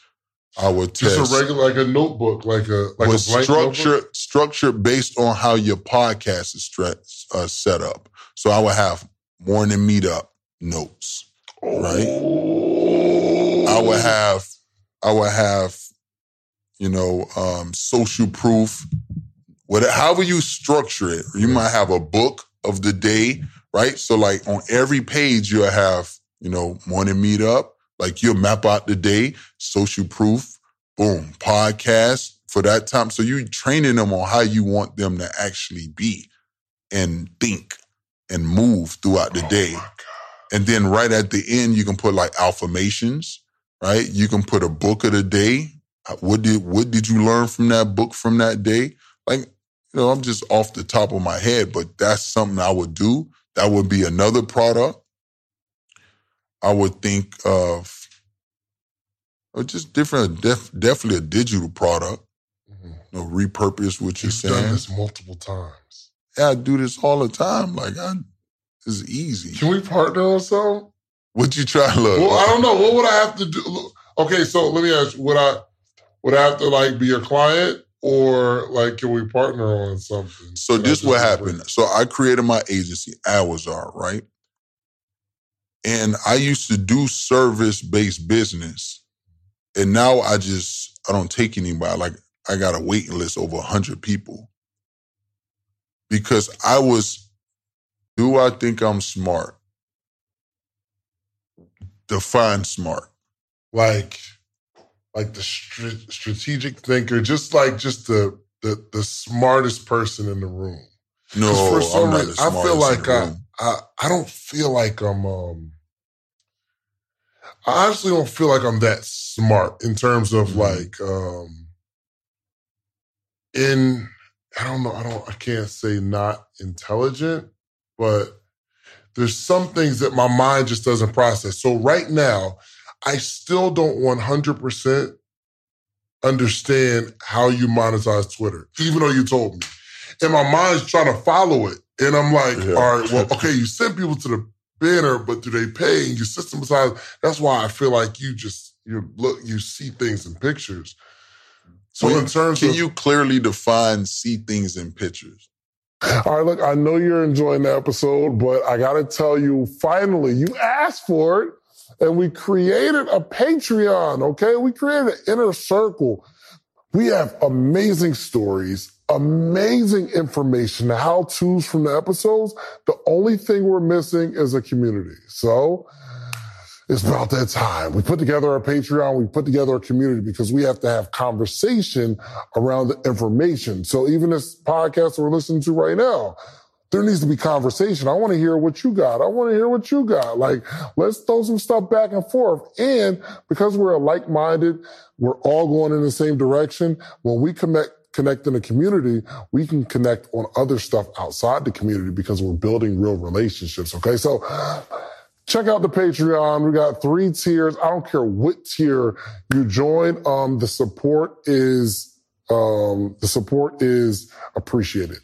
I would test just a regular, like a notebook, like a like a structure structure based on how your podcast is stress, uh, set up. So I would have morning meetup notes, right? Oh. I would have, I would have, you know, um, social proof. Whatever, however you structure it, you might have a book of the day, right? So like on every page, you'll have, you know, morning meetup. Like you'll map out the day, social proof, boom, podcast for that time. So you're training them on how you want them to actually be and think and move throughout the oh day. And then right at the end, you can put like affirmations, right? You can put a book of the day. What did what did you learn from that book from that day? Like, you know, I'm just off the top of my head, but that's something I would do. That would be another product. I would think of or just different, def, definitely a digital product. Mm-hmm. You know, repurpose what you're You've saying. You've done this multiple times. Yeah, I do this all the time. Like, I, it's easy. Can we partner on something? What you try to look? Well, I don't know. What would I have to do? Okay, so let me ask you. Would I, would I have to, like, be your client? Or, like, can we partner on something? So this what happened. Break? So I created my agency, Alizar, right? And I used to do service-based business. And now I just, I don't take anybody. Like, I got a waiting list over one hundred people. Because I was, do I think I'm smart? Define smart. Like, like the str- strategic thinker, just like just the, the, the smartest person in the room. No, for some I'm not reason, the smartest I feel like in the I, room. I, I don't feel like I'm, um, I honestly don't feel like I'm that smart in terms of mm-hmm. like, um, in, I don't know, I don't, I can't say not intelligent, but there's some things that my mind just doesn't process. So right now, I still don't one hundred percent understand how you monetize Twitter, even though you told me. And my mind's trying to follow it. And I'm like, yeah. all right, well, okay, you send people to the banner, but do they pay? And you systematize. That's why I feel like you just, you look, you see things in pictures. So well, in terms can of- Can you clearly define see things in pictures? All right, look, I know you're enjoying the episode, but I got to tell you, finally, you asked for it, and we created a Patreon, okay? We created an inner circle. We have amazing stories, amazing information, how-tos from the episodes. The only thing we're missing is a community. So it's about that time. We put together a Patreon. We put together a community because we have to have conversation around the information. So even this podcast we're listening to right now, there needs to be conversation. I want to hear what you got. I want to hear what you got. Like, let's throw some stuff back and forth. And because we're like-minded, we're all going in the same direction. When we connect, connect in the community, we can connect on other stuff outside the community because we're building real relationships, okay? So check out the Patreon. We got three tiers. I don't care what tier you join. Um, the support is, um, the support is appreciated.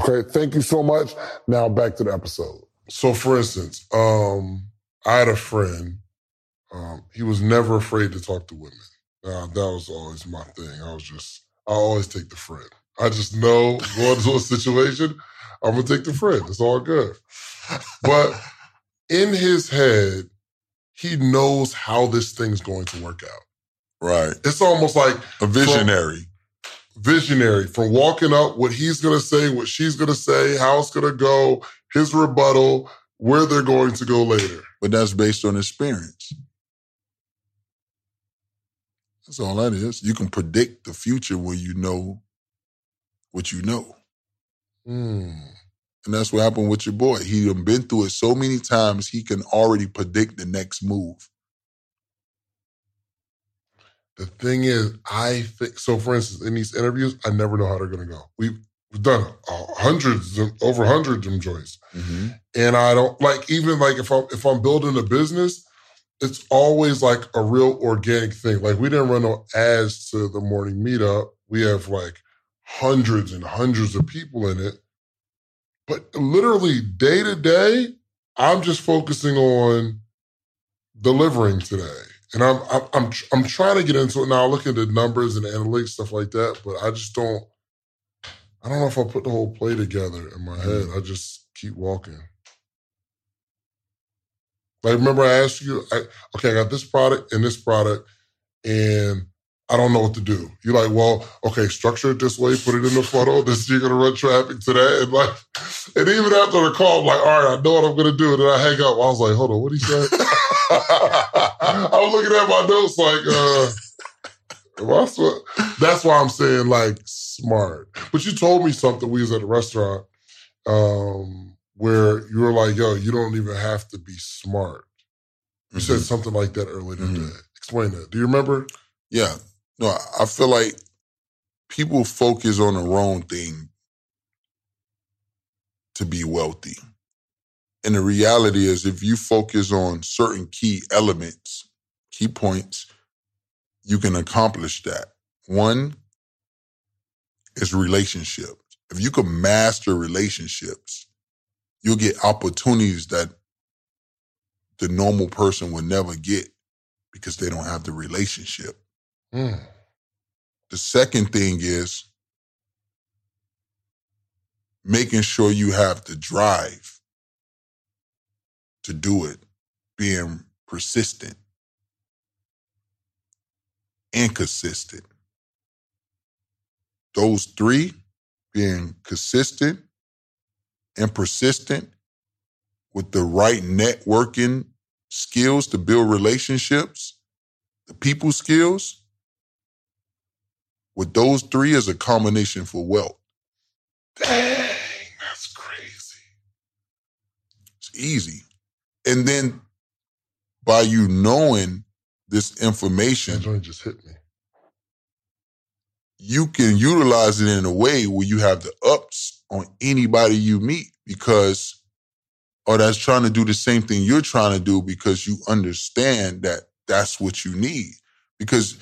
Okay, thank you so much. Now back to the episode. So for instance, um, I had a friend. Um, he was never afraid to talk to women. Uh, that was always my thing. I was just, I always take the friend. I just know going to a situation, I'm going to take the friend. It's all good. But in his head, he knows how this thing's going to work out. Right. It's almost like a visionary. From, visionary. From walking up, what he's going to say, what she's going to say, how it's going to go, his rebuttal, where they're going to go later. But that's based on experience. That's all that is. You can predict the future when you know what you know. Mm. And that's what happened with your boy. He done been through it so many times, he can already predict the next move. The thing is, I think, so for instance, in these interviews, I never know how they're going to go. We've done uh, hundreds, of, over hundreds of them joints. Mm-hmm. And I don't, like, even like if I'm, if I'm building a business, it's always like a real organic thing. Like we didn't run no ads to the morning meetup. We have like hundreds and hundreds of people in it. But literally day to day, I'm just focusing on delivering today. And I'm, I'm, I'm, I'm trying to get into it now. I look at the numbers and the analytics, stuff like that, but I just don't, I don't know if I put the whole play together in my head. I just keep walking. Like, remember I asked you, I, okay, I got this product and this product, and I don't know what to do. You're like, well, okay, structure it this way, put it in the funnel, this you're going to run traffic to that. And, like, and even after the call, I'm like, all right, I know what I'm going to do. And then I hang up. I was like, hold on, what did he say? I was looking at my notes like, uh, am I sw-? That's why I'm saying, like, smart. But you told me something. We was at a restaurant. Um... where you were like, yo, you don't even have to be smart. You mm-hmm. said something like that earlier today. Mm-hmm. Explain that. Do you remember? Yeah. No, I feel like people focus on the wrong thing to be wealthy. And the reality is if you focus on certain key elements, key points, you can accomplish that. One is relationships. If you can master relationships, you'll get opportunities that the normal person will never get because they don't have the relationship. Mm. The second thing is making sure you have the drive to do it, being persistent and consistent. Those three, being consistent and persistent with the right networking skills to build relationships, the people skills, with those three is a combination for wealth. Dang, that's crazy. It's easy. And then by you knowing this information, that joint just hit me. You can utilize it in a way where you have the ups on anybody you meet because, or that's trying to do the same thing you're trying to do because you understand that that's what you need. Because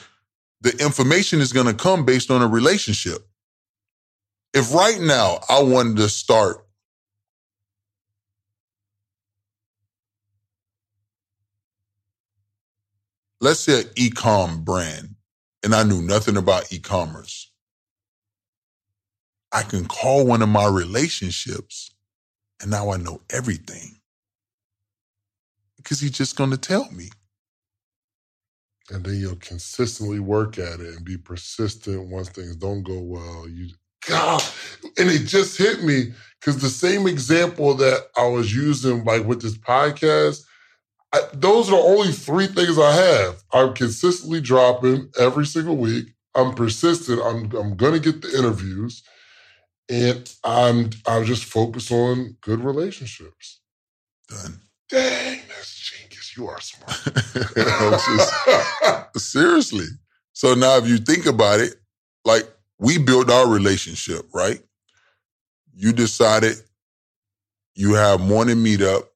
the information is going to come based on a relationship. If right now I wanted to start let's say an e-com brand, and I knew nothing about e-commerce, I can call one of my relationships and now I know everything because he's just going to tell me. And then you'll consistently work at it and be persistent once things don't go well. You God, and it just hit me because the same example that I was using like with this podcast, I, those are the only three things I have. I'm consistently dropping every single week. I'm persistent. I'm I'm gonna get the interviews, and I'm I'm just focused on good relationships. Done. Dang, that's genius. You are smart. Just, seriously. So now, if you think about it, like we built our relationship, right? You decided you have morning meetup.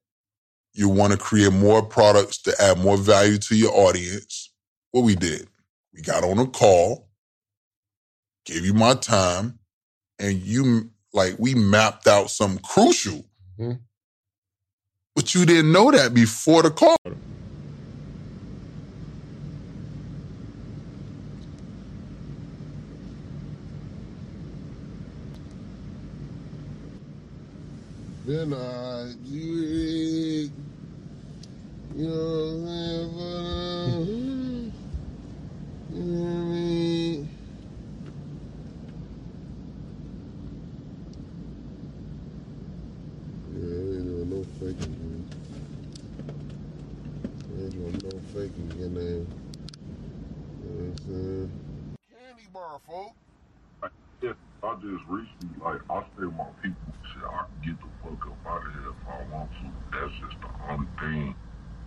You want to create more products to add more value to your audience. What we did, we got on a call, gave you my time, and you Like, we mapped out something crucial. Mm-hmm. But you didn't know that before the call. Then I do it. You know what I'm saying? You know what I mean? Yeah, ain't no faking, man. Ain't no faking your name. You know what I'm saying? Candy bar, folks. If I just reach me, like, I stay with my people. Shit, I can get the fuck up out of here if I want to. That's just the only thing,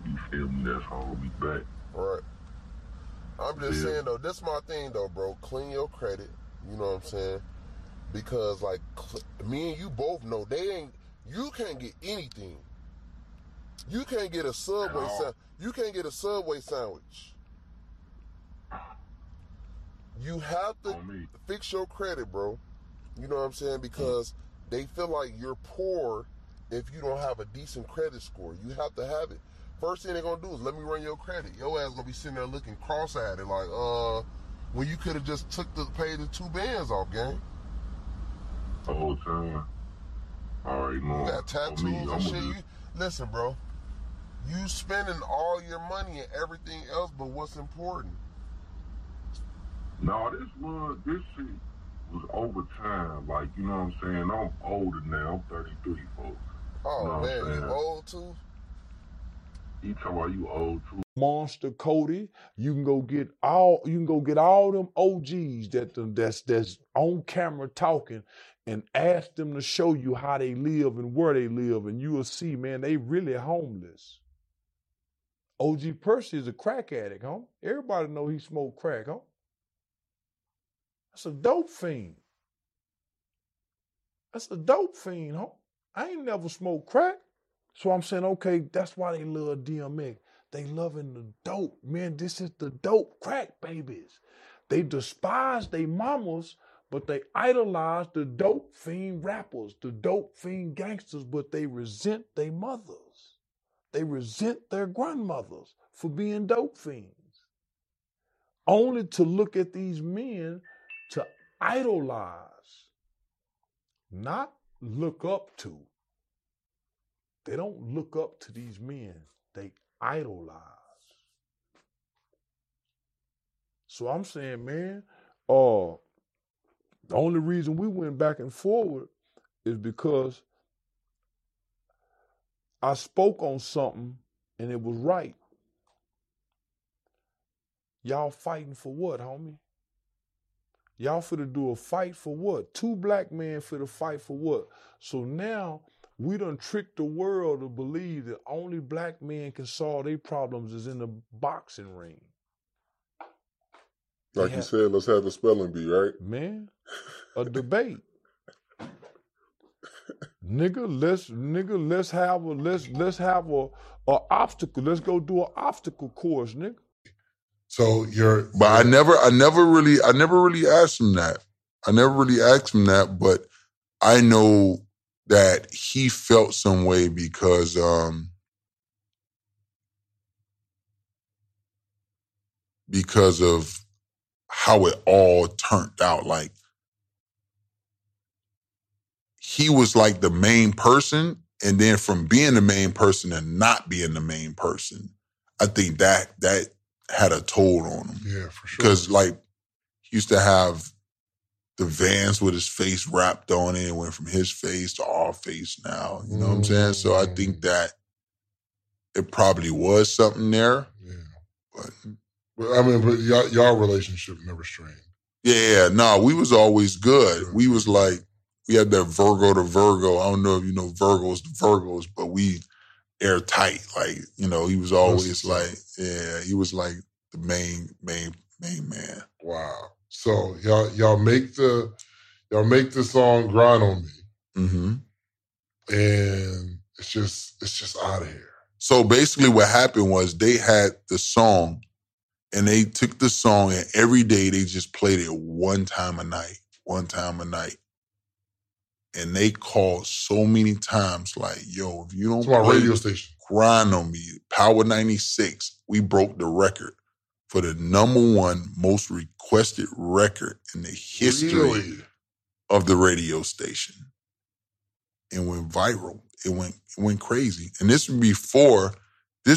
you feel me, that's holding me back. Right. I'm just yeah. saying, though, this is my thing, though, bro. Clean your credit. You know what I'm saying? Because, like, cl- me and you both know, they ain't, you can't get anything. You can't get a Subway sandwich. You can't get a Subway sandwich. You have to fix your credit, bro. You know what I'm saying? Because they feel like you're poor if you don't have a decent credit score. You have to have it. First thing they're going to do is let me run your credit. Your ass going to be sitting there looking cross-eyed and like, uh, well, you could have just took the, paid the two bands off, gang. The whole time. All right, man. You got tattoos me, and shit. You, listen, bro. You spending all your money and everything else but what's important. No, this was, this shit was over time. Like, you know what I'm saying? I'm older now. I'm thirty-three, folks. Oh, you know man, you old, too? You talking about you old, too? Monster Cody, you can go get all, you can go get all them O Gs that them, that's, that's on camera talking and ask them to show you how they live and where they live. And you will see, man, they really homeless. O G Percy is a crack addict, huh? Everybody know he smoked crack, huh? That's a dope fiend. That's a dope fiend, huh? I ain't never smoked crack. So I'm saying, okay, that's why they love D M X. They loving the dope. Man, this is the dope crack babies. They despise they mamas, but they idolize the dope fiend rappers, the dope fiend gangsters, but they resent their mothers. They resent their grandmothers for being dope fiends. Only to look at these men to idolize, not look up to. They don't look up to these men. They idolize. So I'm saying, man, uh, the only reason we went back and forward is because I spoke on something and it was right. Y'all fighting for what, homie? Y'all finna do a fight for what? Two black men finna fight for what? So now we done tricked the world to believe that only black men can solve their problems is in the boxing ring. They like have, you said, let's have a spelling bee, right? Man, a debate. Nigga, let's nigga, let's have a let's let's have a, a obstacle. Let's go do an obstacle course, nigga. So you're, but I never, I never really, I never really asked him that. I never really asked him that, but I know that he felt some way because, um, because of how it all turned out. Like, he was like the main person, and then from being the main person to not being the main person, I think that, that, had a toll on him. Yeah, for sure. Because, like, he used to have the Vans with his face wrapped on it. It went from his face to our face now. You know mm-hmm. what I'm saying? So I think that it probably was something there. Yeah. But, but I mean, but y'all, y'all relationship never strained. Yeah, no, nah, we was always good. Yeah. We was like, we had that Virgo to Virgo. I don't know if you know Virgos to Virgos, but we... airtight, like, you know, he was always like, yeah, he was like the main, main, main man. Wow. So y'all, y'all make the, y'all make the song "Grind on Me," mm-hmm. and it's just, it's just out of here. So basically, what happened was they had the song, and they took the song, and every day they just played it one time a night, one time a night, And they called so many times, like, yo, if you don't play, my radio station. Grind on me. Power ninety-six, we broke the record for the number one most requested record in the history really? of the radio station. It went viral. It went, it went crazy. And this was before